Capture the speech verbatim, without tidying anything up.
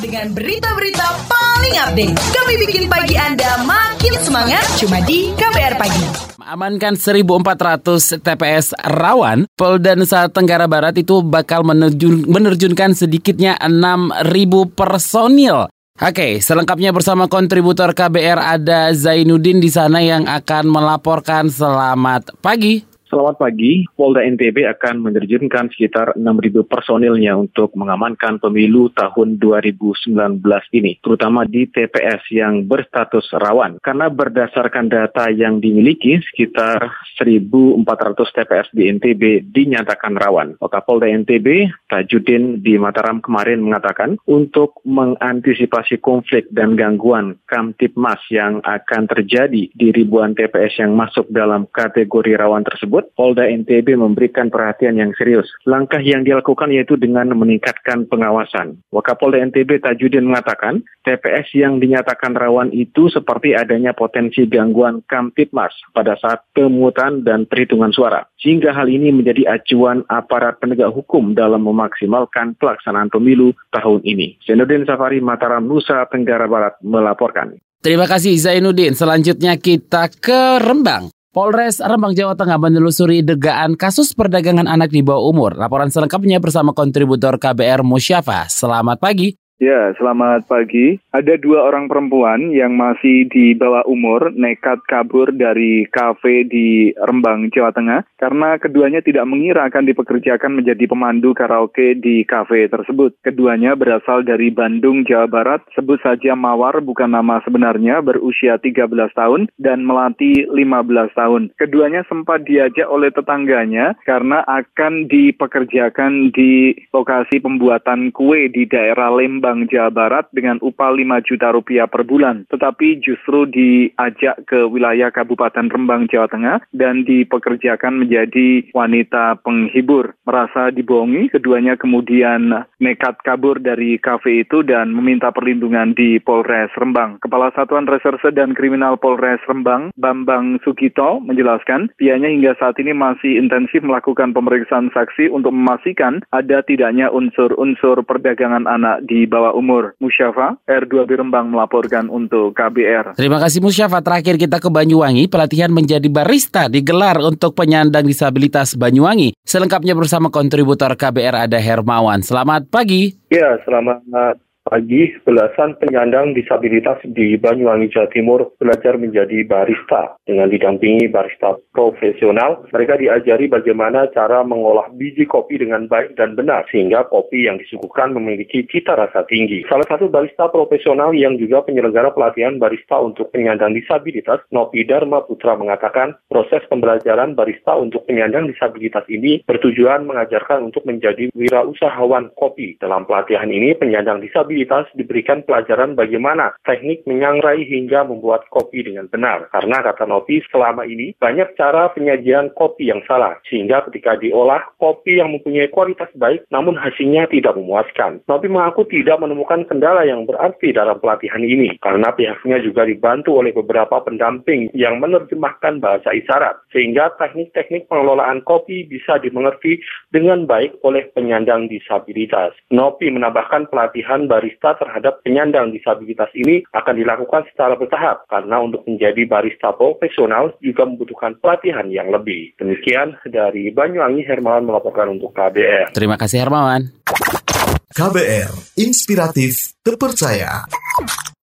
Dengan berita-berita paling update, kami bikin pagi Anda makin semangat cuma di K B R Pagi. Amankan seribu empat ratus T P S rawan, Polda Nusa Tenggara Barat itu bakal menerjun, menerjunkan sedikitnya enam ribu personil. Oke, selengkapnya bersama kontributor K B R ada Zainuddin di sana yang akan melaporkan. Selamat pagi. Selamat pagi, Polda N T B akan menerjunkan sekitar enam ribu personilnya untuk mengamankan pemilu tahun dua ribu sembilan belas ini, terutama di T P S yang berstatus rawan. Karena berdasarkan data yang dimiliki, sekitar seribu empat ratus T P S di N T B dinyatakan rawan. Wakapolda N T B, Tajudin di Mataram kemarin mengatakan, untuk mengantisipasi konflik dan gangguan Kamtibmas yang akan terjadi di ribuan T P S yang masuk dalam kategori rawan tersebut, Polda N T B memberikan perhatian yang serius. Langkah yang dilakukan yaitu dengan meningkatkan pengawasan. Wakapolda N T B Tajudin mengatakan, T P S yang dinyatakan rawan itu seperti adanya potensi gangguan Kamtibmas pada saat pemungutan dan perhitungan suara. Sehingga hal ini menjadi acuan aparat penegak hukum dalam memaksimalkan pelaksanaan pemilu tahun ini. Zainuddin Safari, Mataram, Nusa Tenggara Barat melaporkan. Terima kasih Zainuddin. Selanjutnya kita ke Rembang. Polres Rembang, Jawa Tengah menelusuri dugaan kasus perdagangan anak di bawah umur. Laporan selengkapnya bersama kontributor K B R Musyafa. Selamat pagi. Ya, selamat pagi. Ada dua orang perempuan yang masih di bawah umur nekat kabur dari kafe di Rembang, Jawa Tengah karena keduanya tidak mengira akan dipekerjakan menjadi pemandu karaoke di kafe tersebut. Keduanya berasal dari Bandung, Jawa Barat, sebut saja Mawar, bukan nama sebenarnya, berusia tiga belas tahun dan Melati lima belas tahun. Keduanya sempat diajak oleh tetangganya karena akan dipekerjakan di lokasi pembuatan kue di daerah Lembang, Jawa Barat dengan upah lima juta rupiah per bulan. Tetapi justru diajak ke wilayah Kabupaten Rembang, Jawa Tengah dan dipekerjakan menjadi wanita penghibur. Merasa dibohongi, keduanya kemudian nekat kabur dari kafe itu dan meminta perlindungan di Polres Rembang. Kepala Satuan Reserse dan Kriminal Polres Rembang, Bambang Sugito, menjelaskan pihaknya hingga saat ini masih intensif melakukan pemeriksaan saksi untuk memastikan ada tidaknya unsur-unsur perdagangan anak di bawah umur. Musyafa R Rembang melaporkan untuk K B R. Terima kasih Musyafa. Terakhir kita ke Banyuwangi. Pelatihan menjadi barista digelar untuk penyandang disabilitas Banyuwangi. Selengkapnya bersama kontributor K B R ada Hermawan. Selamat pagi. Ya, selamat pagi. Belasan penyandang disabilitas di Banyuwangi, Jawa Timur belajar menjadi barista. Dengan didampingi barista profesional, mereka diajari bagaimana cara mengolah biji kopi dengan baik dan benar, sehingga kopi yang disuguhkan memiliki cita rasa tinggi. Salah satu barista profesional yang juga penyelenggara pelatihan barista untuk penyandang disabilitas, Nopi Dharma Putra, mengatakan proses pembelajaran barista untuk penyandang disabilitas ini bertujuan mengajarkan untuk menjadi wirausahawan kopi. Dalam pelatihan ini, penyandang disabilitas diberikan pelajaran bagaimana teknik menyangrai hingga membuat kopi dengan benar. Karena kata Nopi, selama ini banyak cara penyajian kopi yang salah, sehingga ketika diolah, kopi yang mempunyai kualitas baik namun hasilnya tidak memuaskan. Nopi mengaku tidak menemukan kendala yang berarti dalam pelatihan ini, karena pihaknya juga dibantu oleh beberapa pendamping yang menerjemahkan bahasa isyarat, sehingga teknik-teknik pengelolaan kopi bisa dimengerti dengan baik oleh penyandang disabilitas. Nopi menambahkan pelatihan barista terhadap penyandang disabilitas ini akan dilakukan secara bertahap, karena untuk menjadi barista profesional juga membutuhkan pelatihan yang lebih. Demikian dari Banyuwangi, Hermawan melaporkan untuk K B R. Terima kasih Hermawan. K B R, inspiratif, terpercaya.